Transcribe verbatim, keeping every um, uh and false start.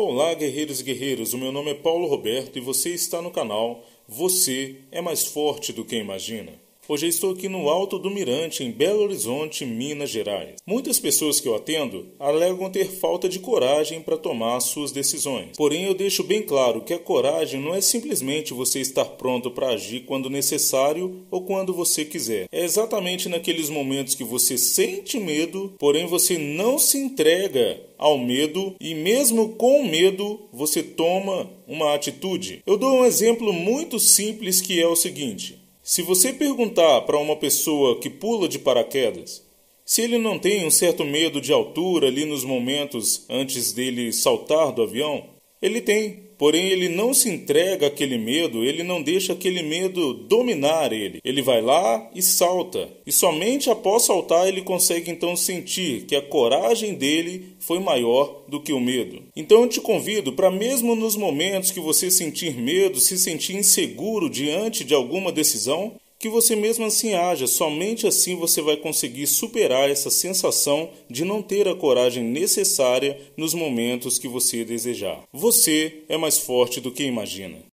Olá, guerreiros e guerreiras, o meu nome é Paulo Roberto e você está no canal Você é Mais Forte do que Imagina. Hoje eu estou aqui no Alto do Mirante, em Belo Horizonte, Minas Gerais. Muitas pessoas que eu atendo alegam ter falta de coragem para tomar suas decisões. Porém, eu deixo bem claro que a coragem não é simplesmente você estar pronto para agir quando necessário ou quando você quiser. É exatamente naqueles momentos que você sente medo, porém você não se entrega ao medo e mesmo com medo você toma uma atitude. Eu dou um exemplo muito simples que é o seguinte: se você perguntar para uma pessoa que pula de paraquedas se ele não tem um certo medo de altura ali nos momentos antes dele saltar do avião, ele tem. Porém, ele não se entrega àquele medo, ele não deixa aquele medo dominar ele. Ele vai lá e salta. E somente após saltar ele consegue então sentir que a coragem dele foi maior do que o medo. Então eu te convido para, mesmo nos momentos que você sentir medo, se sentir inseguro diante de alguma decisão, que você mesmo assim haja, somente assim você vai conseguir superar essa sensação de não ter a coragem necessária nos momentos que você desejar. Você é mais forte do que imagina.